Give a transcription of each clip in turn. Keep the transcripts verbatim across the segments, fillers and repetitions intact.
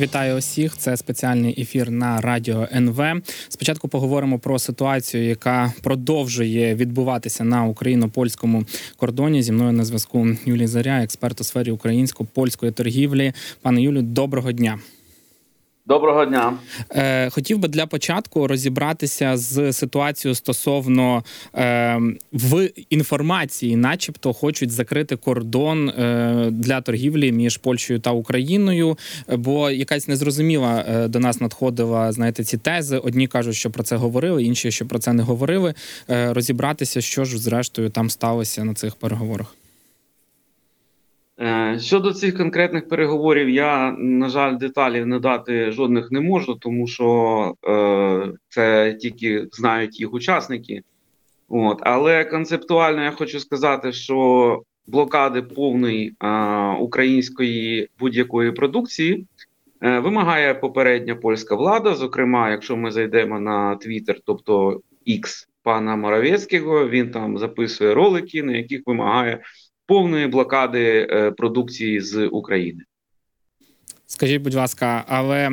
Вітаю усіх. Це спеціальний ефір на Радіо ен ве. Спочатку поговоримо про ситуацію, яка продовжує відбуватися на україно-польському кордоні. Зі мною на зв'язку Юлій Зоря, експерт у сфері українсько-польської торгівлі. Пане Юлію, доброго дня. Доброго дня. Хотів би для початку розібратися з ситуацією стосовно е, в інформації, начебто хочуть закрити кордон е, для торгівлі між Польщею та Україною, бо якась незрозуміла е, до нас надходила, знаєте, ці тези. Одні кажуть, що про це говорили, інші, що про це не говорили. Е, розібратися, що ж зрештою там сталося на цих переговорах. Щодо цих конкретних переговорів, я, на жаль, деталів надати жодних не можу, тому що е, це тільки знають їх учасники. От. Але концептуально я хочу сказати, що блокади повної е, української будь-якої продукції е, вимагає попередня польська влада. Зокрема, якщо ми зайдемо на Twitter, тобто X пана Моравецького, він там записує ролики, на яких вимагає повної блокади е, продукції з України. Скажіть, будь ласка, але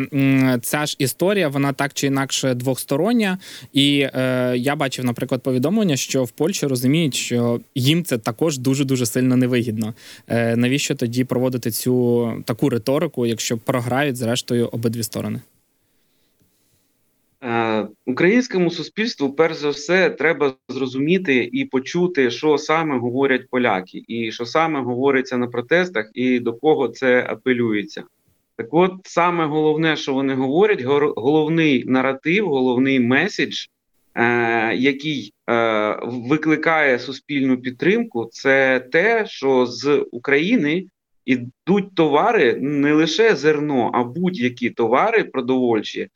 ця ж історія, вона так чи інакше двостороння. І е, я бачив, наприклад, повідомлення, що в Польщі розуміють, що їм це також дуже-дуже сильно невигідно. Е, навіщо тоді проводити цю таку риторику, якщо програють, зрештою, обидві сторони? Е, українському суспільству, перш за все, треба зрозуміти і почути, що саме говорять поляки, і що саме говориться на протестах, і до кого це апелюється. Так от, саме головне, що вони говорять, гор- головний наратив, головний меседж, е, який е, викликає суспільну підтримку, це те, що з України ідуть товари, не лише зерно, а будь-які товари продовольчі,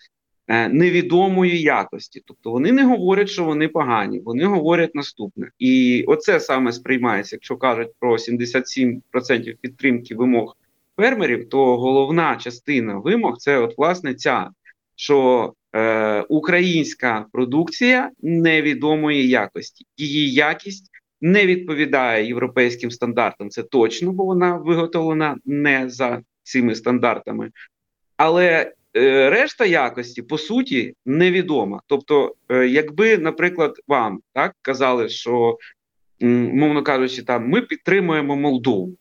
невідомої якості. Тобто вони не говорять, що вони погані, вони говорять наступне. І оце саме сприймається, якщо кажуть про сімдесят сім відсотків підтримки вимог фермерів, то головна частина вимог – це от власне ця, що е, українська продукція невідомої якості. Її якість не відповідає європейським стандартам, це точно, бо вона виготовлена не за цими стандартами. Але решта якості, по суті, невідома. Тобто, якби, наприклад, вам так казали, що, мовно кажучи, там ми підтримуємо Молдову,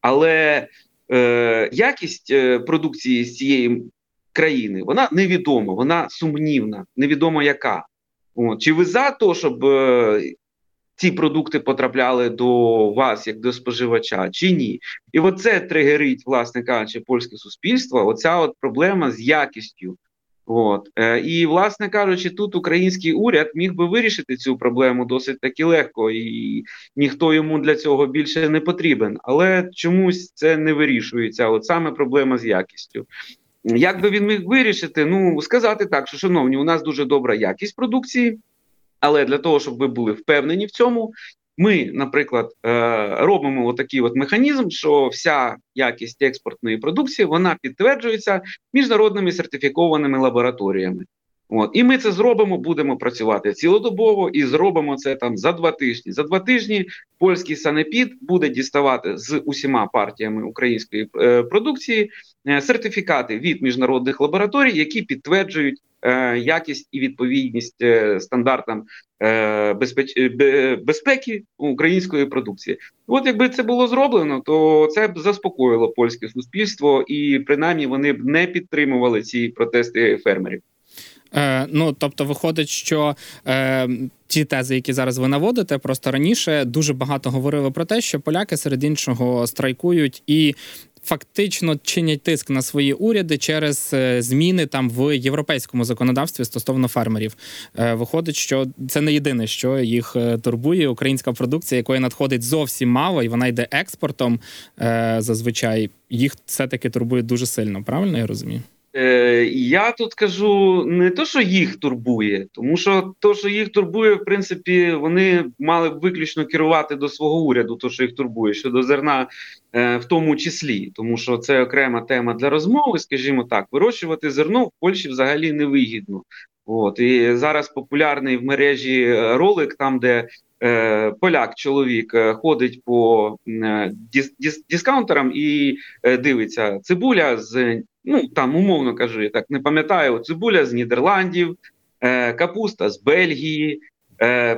але е, якість продукції з цієї країни, вона невідома, вона сумнівна, невідомо яка. О, чи ви за те, щоб е, ці продукти потрапляли до вас, як до споживача, чи ні? І оце тригерить, власне кажучи, польське суспільство, оця от проблема з якістю. От. І, власне кажучи, тут український уряд міг би вирішити цю проблему досить таки легко, і ніхто йому для цього більше не потрібен. Але чомусь це не вирішується, от саме проблема з якістю. Як би він міг вирішити? Ну, сказати так, що, шановні, у нас дуже добра якість продукції, але для того, щоб ви були впевнені в цьому, ми, наприклад, робимо отакий от механізм, що вся якість експортної продукції, вона підтверджується міжнародними сертифікованими лабораторіями. От. І ми це зробимо, будемо працювати цілодобово і зробимо це там за два тижні. За два тижні польський санепід буде діставати з усіма партіями української е, продукції е, сертифікати від міжнародних лабораторій, які підтверджують е, якість і відповідність е, стандартам е, безпеч... е, безпеки української продукції. От якби це було зроблено, то це б заспокоїло польське суспільство і принаймні вони б не підтримували ці протести фермерів. Е, ну, тобто, виходить, що е, ті тези, які зараз ви наводите, просто раніше дуже багато говорили про те, що поляки, серед іншого, страйкують і фактично чинять тиск на свої уряди через зміни там в європейському законодавстві стосовно фермерів. Е, виходить, що це не єдине, що їх турбує. Українська продукція, якої надходить зовсім мало, і вона йде експортом, е, зазвичай, їх все-таки турбує дуже сильно. Правильно я розумію? Я тут кажу не то, що їх турбує, тому що то, що їх турбує, в принципі, вони мали б виключно керувати до свого уряду, то, що їх турбує, щодо зерна в тому числі, тому що це окрема тема для розмови, скажімо так, вирощувати зерно в Польщі взагалі невигідно. От, і зараз популярний в мережі ролик, там, де поляк, чоловік, ходить по дис- дис- дискаунтерам і дивиться цибуля з, ну там умовно кажу, я так не пам'ятаю, цибуля з Нідерландів, капуста з Бельгії,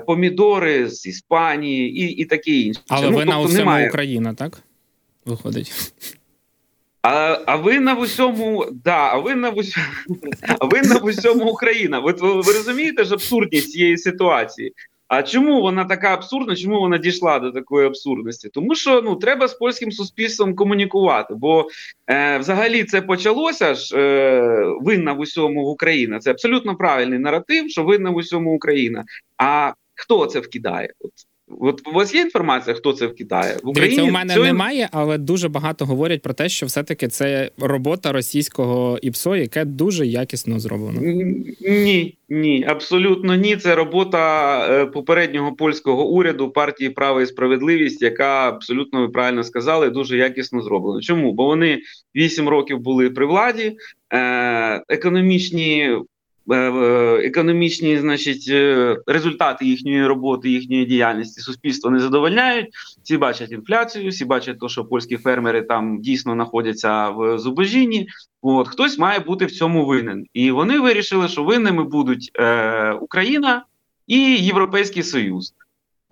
помідори з Іспанії і, і таке інше. Але ну, вина тобто у всьому немає. Україна, так? Виходить. А, а винна в усьому, да, а винна в усьому, а винна в усьому Україна. Ви, ви, ви розумієте ж абсурдність цієї ситуації? А чому вона така абсурдна, чому вона дійшла до такої абсурдності? Тому що ну, треба з польським суспільством комунікувати, бо е, взагалі це почалося ж, е, винна в усьому Україна. Це абсолютно правильний наратив, що винна в усьому Україна. А хто це вкидає? От, от у вас є інформація, хто це вкидає? В Україні дивіться, у мене цього... немає, але дуже багато говорять про те, що все-таки це робота російського ІПСО, яке дуже якісно зроблено. Ні. Ні, абсолютно ні. Це робота попереднього польського уряду, партії «Право і справедливість», яка, абсолютно ви правильно сказали, дуже якісно зроблена. Чому? Бо вони вісім років були при владі, економічні, економічні, значить, результати їхньої роботи, їхньої діяльності суспільство не задовольняють. Всі бачать інфляцію, всі бачать те, що польські фермери там дійсно знаходяться в зубожінні. От, хтось має бути в цьому винен. І вони вирішили, що винними будуть е, Україна і Європейський Союз.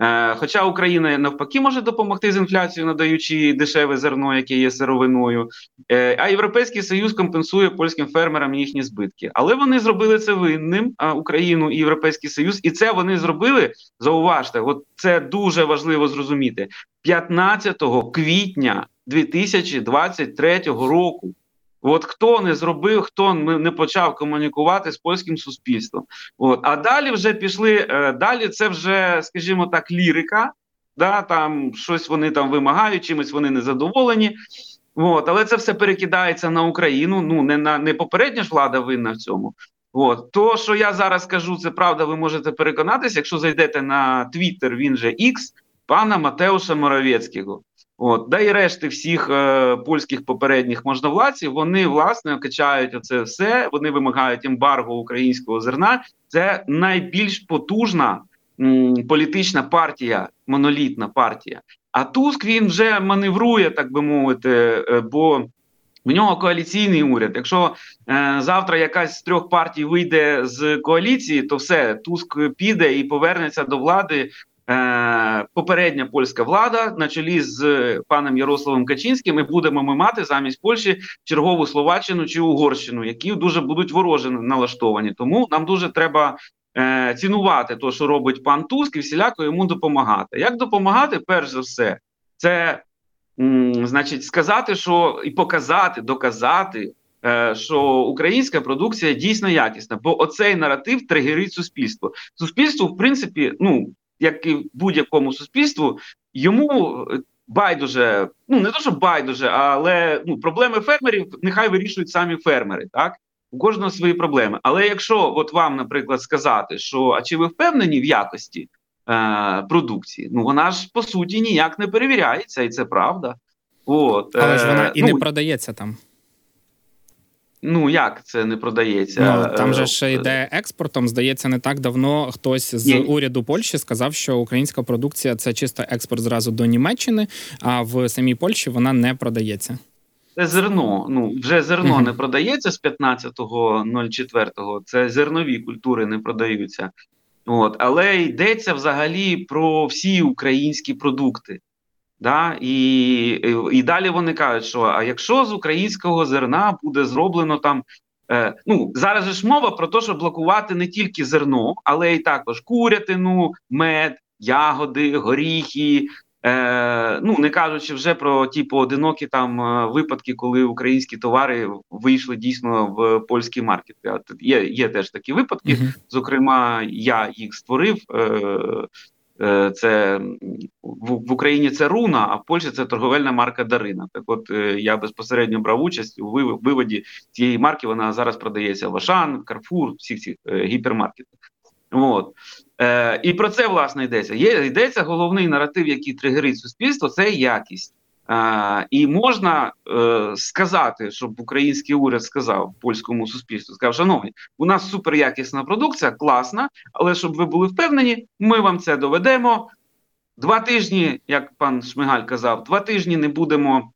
Е, хоча Україна навпаки може допомогти з інфляцією, надаючи дешеве зерно, яке є сировиною. Е, а Європейський Союз компенсує польським фермерам їхні збитки. Але вони зробили це винним, е, Україну і Європейський Союз. І це вони зробили, зауважте, от це дуже важливо зрозуміти, п'ятнадцятого квітня дві тисячі двадцять третього року. От хто не зробив, хто не почав комунікувати з польським суспільством. От. А далі вже пішли, далі це вже, скажімо так, лірика, да, там щось вони там вимагають, чимось вони незадоволені. От. Але це все перекидається на Україну, ну не, на, не попередня ж влада винна в цьому. От. То, що я зараз кажу, це правда, ви можете переконатися, якщо зайдете на Twitter, він же X, пана Матеуша Моравецького. От, да і решти всіх е, польських попередніх можновладців, вони, власне, качають оце все, вони вимагають ембарго українського зерна. Це найбільш потужна м, політична партія, монолітна партія. А Туск, він вже маневрує, так би мовити, е, бо в нього коаліційний уряд. Якщо е, завтра якась з трьох партій вийде з коаліції, то все, Туск піде і повернеться до влади попередня польська влада на чолі з паном Ярославом Качинським, і будемо ми мати замість Польщі чергову Словаччину чи Угорщину, які дуже будуть вороже налаштовані. Тому нам дуже треба е, цінувати те, що робить пан Туск, і всіляко йому допомагати. Як допомагати? Перш за все, це м, значить сказати, що і показати, доказати, що українська продукція дійсно якісна. Бо оцей наратив тригерить суспільство. Суспільство, в принципі, ну, як і будь-якому суспільству, йому байдуже, ну не то, що байдуже, але ну, проблеми фермерів нехай вирішують самі фермери, так? У кожного свої проблеми. Але якщо от вам, наприклад, сказати, що а чи ви впевнені в якості е- продукції, ну вона ж по суті ніяк не перевіряється, і це правда. От, е- але ж вона і ну, не продається там. Ну, як це не продається? Ну, там же ж йде експортом, здається, не так давно хтось з Ні. уряду Польщі сказав, що українська продукція – це чисто експорт зразу до Німеччини, а в самій Польщі вона не продається. Це зерно, ну, вже зерно mm-hmm. не продається з п'ятнадцятого лютого, це зернові культури не продаються. От. Але йдеться взагалі про всі українські продукти. Да? І, і, і далі вони кажуть, що а якщо з українського зерна буде зроблено там, е, ну зараз же ж мова про те, що блокувати не тільки зерно, але й також курятину, мед, ягоди, горіхи, е, ну не кажучи вже про ті поодинокі там випадки, коли українські товари вийшли дійсно в польські маркети. Є, є теж такі випадки, mm-hmm. зокрема я їх створив, е, це в Україні це руна, а в Польщі це торговельна марка Дарина. Так от я безпосередньо брав участь у виводі цієї марки, вона зараз продається в Ашан, Карфур, всіх цих гіпермаркетах. От. Е, і про це, власне, йдеться. Є, йдеться головний наратив, який тригерить суспільство, це якість. Е, і можна е, сказати, щоб український уряд сказав польському суспільству, сказав, шановні, у нас суперякісна продукція, класна, але щоб ви були впевнені, ми вам це доведемо, Два тижні, як пан Шмигаль казав, два тижні не будемо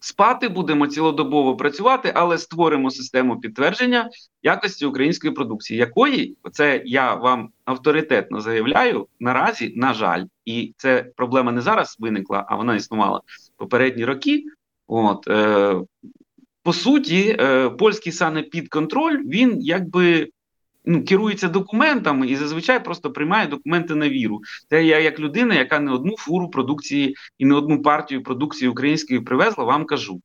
спати, будемо цілодобово працювати, але створимо систему підтвердження якості української продукції, якої, це я вам авторитетно заявляю, наразі, на жаль, і це проблема не зараз виникла, а вона існувала попередні роки. От, е, по суті, е, польський санепідконтроль, він якби ну, керується документами і зазвичай просто приймає документи на віру. Це я як людина, яка не одну фуру продукції і не одну партію продукції української привезла, вам кажу.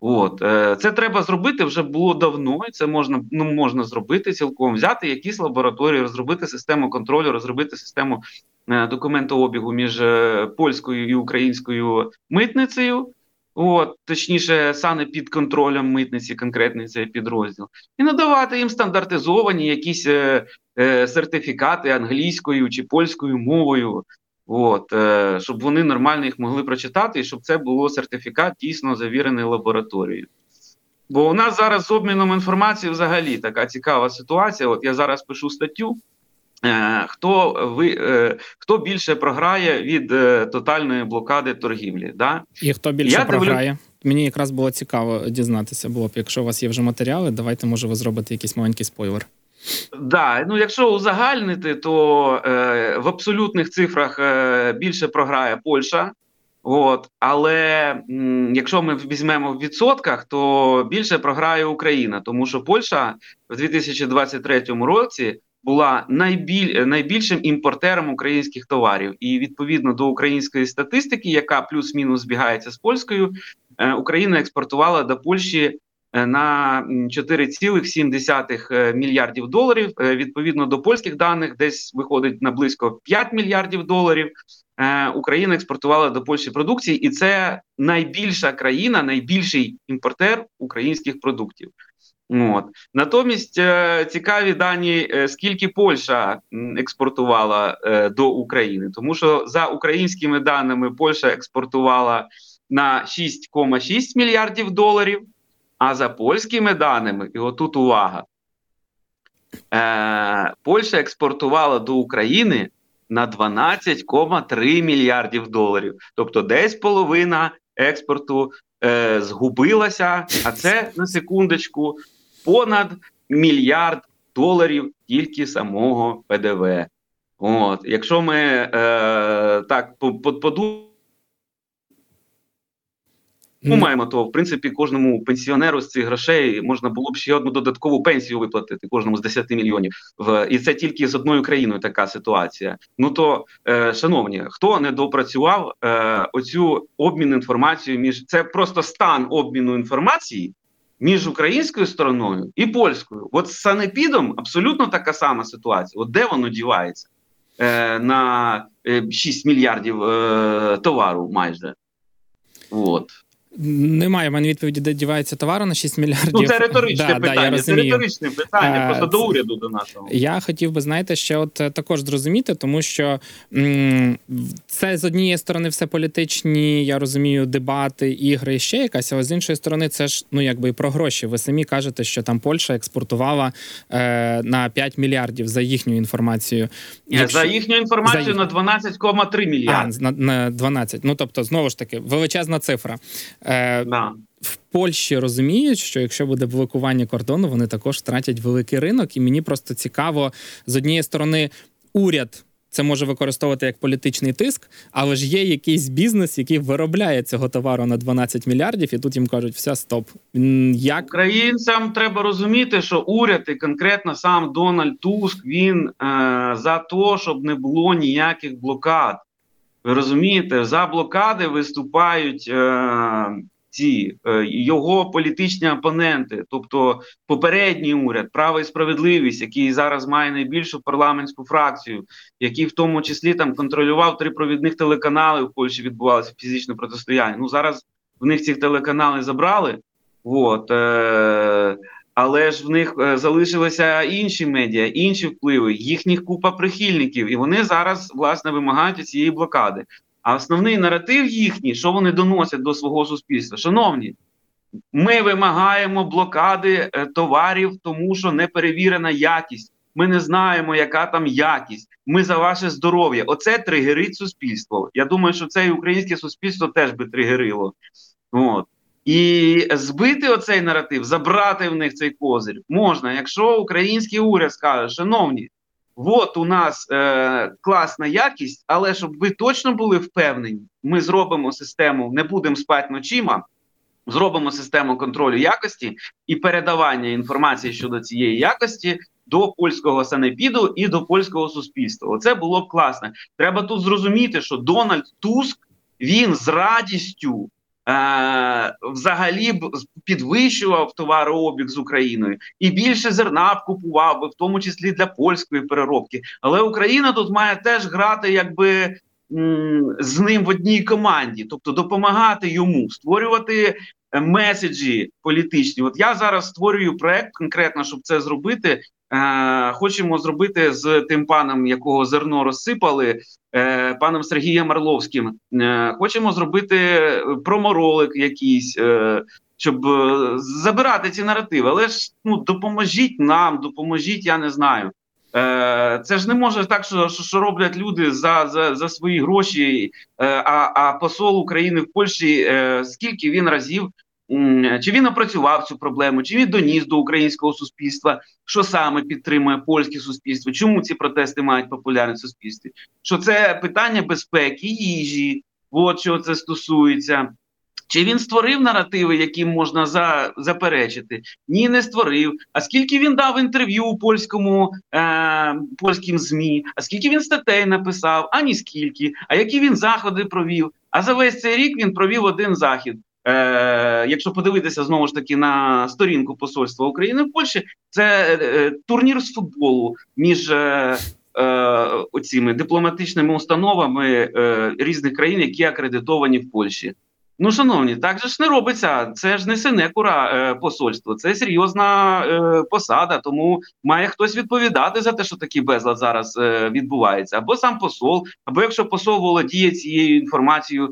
От, е, це треба зробити, вже було давно, і це можна, ну, можна зробити цілком, взяти якісь лабораторії, розробити систему контролю, розробити систему е, документообігу між е, польською і українською митницею. От, точніше, саме під контролем митниці, конкретний цей підрозділ. І надавати їм стандартизовані якісь е, е, сертифікати англійською чи польською мовою, от, е, щоб вони нормально їх могли прочитати, і щоб це було сертифікат, дійсно завірений лабораторією. Бо у нас зараз з обміном інформації взагалі така цікава ситуація. От я зараз пишу статтю, е, хто, ви, е, хто більше програє від е, тотальної блокади торгівлі. Да? І хто більше я програє? Дивлю... Мені якраз було цікаво дізнатися, було б, якщо у вас є вже матеріали, давайте, може, ви зробите якийсь маленький спойлер. Так, да, ну якщо узагальнити, то е, в абсолютних цифрах е, більше програє Польща. От, але м, якщо ми візьмемо в відсотках, то більше програє Україна, тому що Польща в дві тисячі двадцять третьому році була найбіль, найбільшим імпортером українських товарів. І відповідно до української статистики, яка плюс-мінус збігається з польською, Україна експортувала до Польщі на чотири цілих сім десятих мільярдів доларів. Відповідно до польських даних, десь виходить на близько п'ять мільярдів доларів. Україна експортувала до Польщі продукції, і це найбільша країна, найбільший імпортер українських продуктів. От. Натомість е- цікаві дані, е- скільки Польща експортувала е- до України, тому що за українськими даними Польща експортувала на шість цілих шість мільярдів доларів, а за польськими даними, і отут увага, е- Польща експортувала до України на дванадцять цілих три мільярдів доларів, тобто десь половина експорту е, згубилася, а це, на секундочку, понад мільярд доларів тільки самого ПДВ. От, якщо ми е, так подумаємо, mm. то, в принципі, кожному пенсіонеру з цих грошей можна було б ще одну додаткову пенсію виплатити, кожному з десяти мільйонів. В, і це тільки з одною країною така ситуація. Ну то, е, шановні, хто не допрацював е, оцю обмін інформацією між... Це просто стан обміну інформації між українською стороною і польською. От з санепідом абсолютно така сама ситуація. От де воно дівається е, на шість мільярдів е, товару майже. От. Немає в мене відповіді, де дівається товару на шість мільярдів. Ну, це риторичне да, питання, да, це риторичне питання, а, просто це... до уряду до нашого. Я хотів би, знаєте, ще от також зрозуміти, тому що м- це з однієї сторони все політичні, я розумію, дебати, ігри і ще якась, але з іншої сторони це ж, ну, якби і про гроші. Ви самі кажете, що там Польща експортувала е- на п'ять мільярдів за їхню інформацію. Якщо... За їхню інформацію за їх... на дванадцять цілих три мільярди. А, на, на дванадцять. Ну, тобто, знову ж таки, величезна цифра. Е, да. В Польщі розуміють, що якщо буде блокування кордону, вони також втратять великий ринок. І мені просто цікаво, з однієї сторони, уряд це може використовувати як політичний тиск, але ж є якийсь бізнес, який виробляє цього товару на дванадцять мільярдів, і тут їм кажуть, все, стоп. Як... Українцям треба розуміти, що уряд і конкретно сам Дональд Туск, він е, за те, щоб не було ніяких блокад. Ви розумієте, за блокади виступають е, ці е, його політичні опоненти, тобто попередній уряд, «Право і справедливість», який зараз має найбільшу парламентську фракцію, який в тому числі там контролював три провідних телеканали, в Польщі відбувалося фізичне протистояння. Ну зараз в них ці телеканали забрали, от, е, але ж в них е, залишилися інші медіа, інші впливи, їхніх купа прихильників. І вони зараз, власне, вимагають цієї блокади. А основний наратив їхній, що вони доносять до свого суспільства? Шановні, ми вимагаємо блокади е, товарів, тому що неперевірена якість. ми не знаємо, яка там якість, ми за ваше здоров'я. Оце тригерить суспільство. Я думаю, що це і українське суспільство теж би тригерило. От. І збити оцей наратив, забрати в них цей козир можна, якщо український уряд скаже: шановні, от у нас е- класна якість, але щоб ви точно були впевнені, ми зробимо систему, не будемо спати ночима, зробимо систему контролю якості і передавання інформації щодо цієї якості до польського санепіду і до польського суспільства. Оце було б класно. Треба тут зрозуміти, що Дональд Туск, він з радістю Е, взагалі б підвищував товарообіг з Україною і більше зерна б купував би, в тому числі для польської переробки. Але Україна тут має теж грати якби м- з ним в одній команді, тобто допомагати йому, створювати е, меседжі політичні. От я зараз створюю проект конкретно, щоб це зробити. Е, хочемо зробити з тим паном, якого зерно розсипали, е, паном Сергієм Орловським. Е, хочемо зробити проморолик якийсь, е, щоб е, забирати ці наративи. Але ж ну, допоможіть нам, допоможіть, я не знаю. Е, це ж не може так, що, що роблять люди за, за, за свої гроші, е, а, а посол України в Польщі, е, скільки він разів, чи він опрацював цю проблему, чи він доніс до українського суспільства, що саме підтримує польське суспільство, чому ці протести мають популярність в суспільстві, що це питання безпеки, їжі, от чого це стосується. Чи він створив наративи, яким можна за, заперечити? Ні, не створив. А скільки він дав інтерв'ю польському, е, польським ЗМІ? А скільки він статей написав? А ні скільки. А які він заходи провів? А за весь цей рік він провів один захід. Е, якщо подивитися знову ж таки на сторінку посольства України в Польщі, це е, турнір з футболу між е, е, оціми дипломатичними установами е, різних країн, які акредитовані в Польщі. Ну, шановні, так же ж не робиться, це ж не синекура е, посольство, це серйозна е, посада, тому має хтось відповідати за те, що такий безлад зараз е, відбувається. Або сам посол, або якщо посол володіє цією інформацією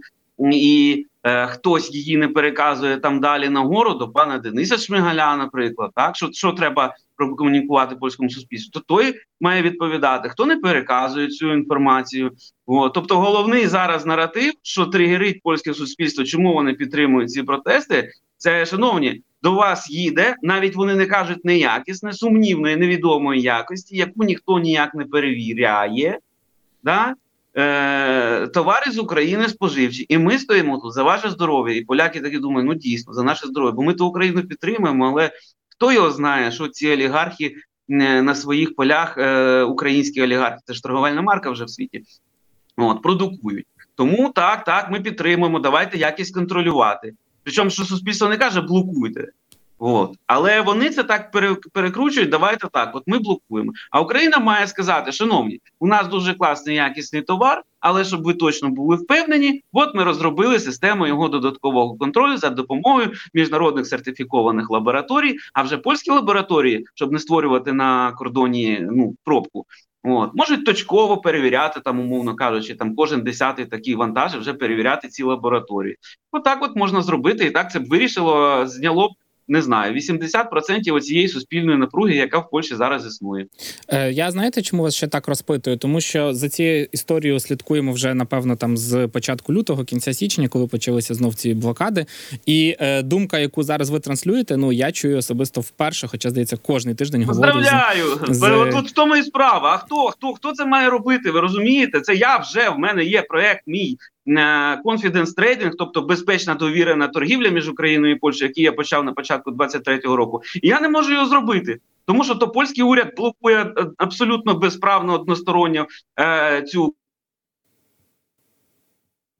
і е, хтось її не переказує там далі нагору, до пана Дениса Шмигаля, наприклад, так, що, що треба прокомунікувати польському суспільству, то той має відповідати, хто не переказує цю інформацію. О, тобто головний зараз наратив, що тригерить польське суспільство, чому вони підтримують ці протести, це, шановні, до вас їде, навіть вони не кажуть неякісне, сумнівної, невідомої якості, яку ніхто ніяк не перевіряє, да? Товари з України споживчі, і ми стоїмо тут за ваше здоров'я, і поляки такі думають, ну дійсно, за наше здоров'я, бо ми ту Україну підтримуємо, але хто його знає, що ці олігархи на своїх полях, українські олігархи, це ж торговельна марка вже в світі, от, продукують. Тому так, так, ми підтримуємо, давайте якість контролювати. Причому, що суспільство не каже, блокуйте. От. Але вони це так пере, перекручують, давайте так, от ми блокуємо. А Україна має сказати, шановні, у нас дуже класний якісний товар, але щоб ви точно були впевнені, от ми розробили систему його додаткового контролю за допомогою міжнародних сертифікованих лабораторій, а вже польські лабораторії, щоб не створювати на кордоні ну, пробку, от, можуть точково перевіряти, там, умовно кажучи, там кожен десятий такий вантаж вже перевіряти ці лабораторії. Отак от можна зробити, і так це б вирішило, зняло б, не знаю, вісімдесят відсотків цієї суспільної напруги, яка в Польщі зараз існує. Е, я, знаєте, чому вас ще так розпитую? Тому що за цією історією слідкуємо вже, напевно, там з початку лютого, кінця січня, коли почалися знов ці блокади. І е, думка, яку зараз ви транслюєте, ну, я чую особисто вперше, хоча, здається, кожний тиждень говорю. Поздравляю! З... З... Тут в тому і справа. А хто, хто, хто це має робити? Ви розумієте? Це я вже, в мене є проект мій, Confidence Trading, тобто безпечна довірена торгівля між Україною і Польщею, який я почав на початку двадцять третього року. І я не можу його зробити, тому що то польський уряд блокує абсолютно безправно, односторонньо е, цю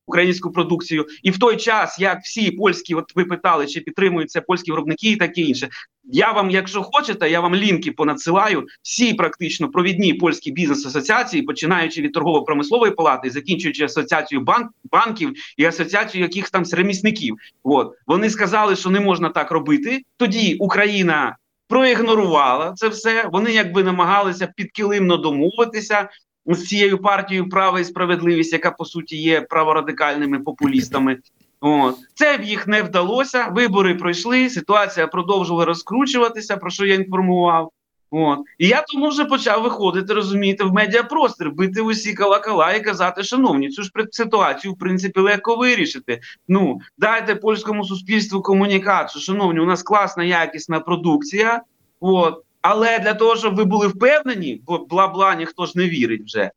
українську продукцію. І в той час, як всі польські, от ви питали, чи підтримуються польські виробники і таке інше, я вам, якщо хочете, я вам лінки понадсилаю, всі практично провідні польські бізнес-асоціації, починаючи від торгово-промислової палати, закінчуючи асоціацією банк, банків і асоціацією якихось там ремісників. От. Вони сказали, що не можна так робити, тоді Україна проігнорувала це все, вони якби намагалися підкилимно домовитися з цією партією «Право і справедливість», яка, по суті, є праворадикальними популістами. От. Це б їх не вдалося, вибори пройшли, ситуація продовжувала розкручуватися, про що я інформував. От. І я тому вже почав виходити, розумієте, в медіапростір, бити усі колокола і казати, шановні, цю ж ситуацію, в принципі, легко вирішити. Ну, дайте польському суспільству комунікацію, шановні, у нас класна, якісна продукція, от. Але для того, щоб ви були впевнені, бо бла-бла ніхто ж не вірить вже,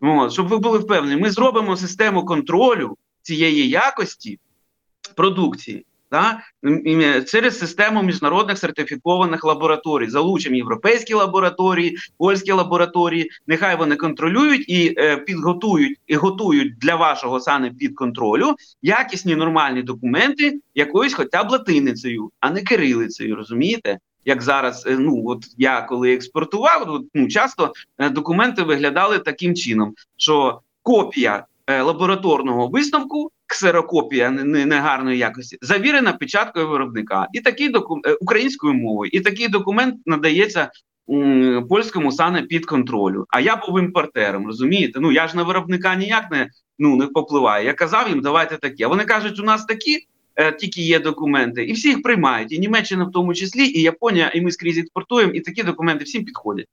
от, щоб ви були впевнені, ми зробимо систему контролю цієї якості продукції, да, через систему міжнародних сертифікованих лабораторій. Залучимо європейські лабораторії, польські лабораторії, нехай вони контролюють і е, підготують і готують для вашого санепідконтролю якісні нормальні документи якоюсь хоча б латиницею, а не кирилицею, розумієте? Як зараз, ну, от я коли експортував, ну, часто документи виглядали таким чином, що копія е, лабораторного висновку, ксерокопія негарної якості, завірена печаткою виробника. І такий доку... українською мовою. І такий документ надається м, польському санепідконтролю. А я був імпортером, розумієте? Ну, я ж на виробника ніяк не, ну, не попливаю. Я казав їм, давайте такі. А вони кажуть, у нас такі е, тільки є документи. І всіх приймають. І Німеччина в тому числі, і Японія, і ми скрізь експортуємо. І такі документи всім підходять.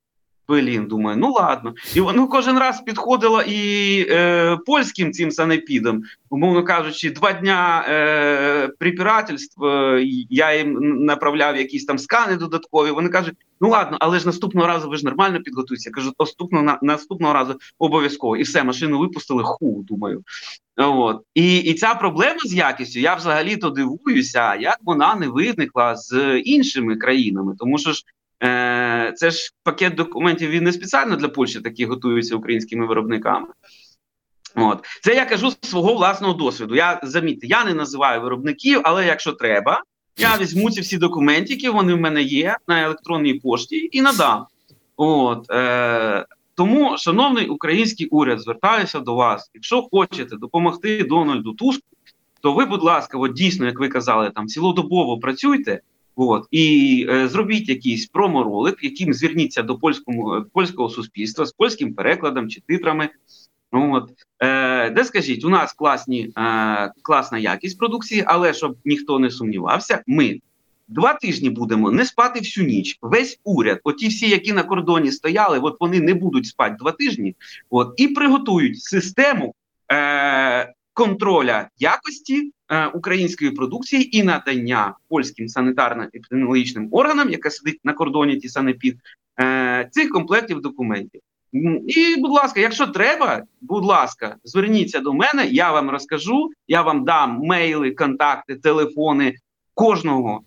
Блін, думаю, ну ладно. І воно кожен раз підходило і е, польським цим санепідом, умовно кажучи, два дня е, препирательств, е, я їм направляв якісь там скани додаткові, вони кажуть, ну ладно, але ж наступного разу ви ж нормально підготуєтеся. Я кажу, наступного, наступного разу обов'язково. І все, машину випустили, ху, думаю. От. І, і ця проблема з якістю, я взагалі-то дивуюся, як вона не виникла з іншими країнами, тому що ж це ж пакет документів, він не спеціально для Польщі такий готується українськими виробниками. От. Це я кажу з свого власного досвіду. Я, замітьте, я не називаю виробників, але якщо треба, я візьму ці всі документики, вони в мене є на електронній пошті і надам. От. Е- тому, шановний український уряд, звертаюся до вас. Якщо хочете допомогти Дональду Туску, то ви, будь ласка, от дійсно, як ви казали, там цілодобово працюйте. От. І е, зробіть якийсь проморолик, яким зверніться до польському, польського суспільства з польським перекладом чи титрами, от. Е, де скажіть, у нас класні, е, класна якість продукції, але щоб ніхто не сумнівався, ми два тижні будемо не спати всю ніч, весь уряд, оті всі, які на кордоні стояли, от вони не будуть спати два тижні, от, і приготують систему е, контроля якості української продукції і надання польським санітарно-епідеміологічним органам, яка сидить на кордоні, ті санепід, цих комплектів документів. І, будь ласка, якщо треба, будь ласка, зверніться до мене, я вам розкажу, я вам дам мейли, контакти, телефони кожного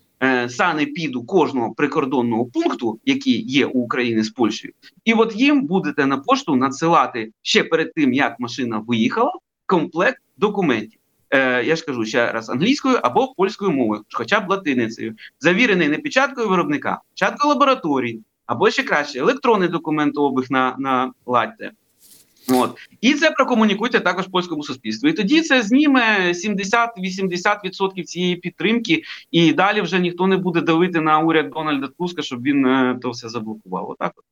санепіду, кожного прикордонного пункту, який є у Україні з Польщею. І от їм будете на пошту надсилати ще перед тим, як машина виїхала, комплект документів. Е, я ж кажу ще раз, англійською або польською мовою, хоча б латиницею, завірений не печаткою виробника, печаткою лабораторій, або ще краще, електронний документообіг на, на латте. От. І це прокомунікуйте також польському суспільству. І тоді це зніме сімдесят-вісімдесят відсотків цієї підтримки, і далі вже ніхто не буде давити на уряд Дональда Туска, щоб він е, то все заблокував. Отак от.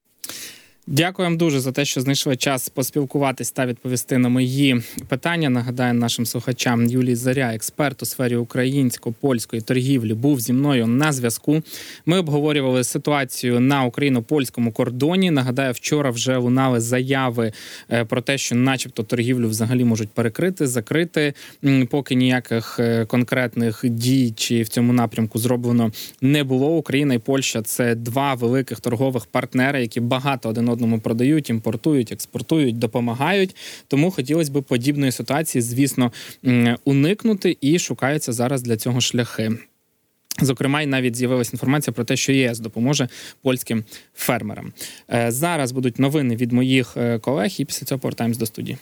Дякуємо дуже за те, що знайшли час поспілкуватись та відповісти на мої питання. Нагадаю нашим слухачам, Юлій Зоря, експерт у сфері українсько-польської торгівлі, був зі мною на зв'язку. Ми обговорювали ситуацію на україно-польському кордоні. Нагадаю, вчора вже лунали заяви про те, що начебто торгівлю взагалі можуть перекрити, закрити. Поки ніяких конкретних дій чи в цьому напрямку зроблено не було. Україна і Польща – це два великих торгових партнери, які багато один одному продають, імпортують, експортують, допомагають. Тому хотілося б подібної ситуації, звісно, уникнути, і шукаються зараз для цього шляхи. Зокрема, і навіть з'явилася інформація про те, що ЄС допоможе польським фермерам. Зараз будуть новини від моїх колег, і після цього повертаємось до студії.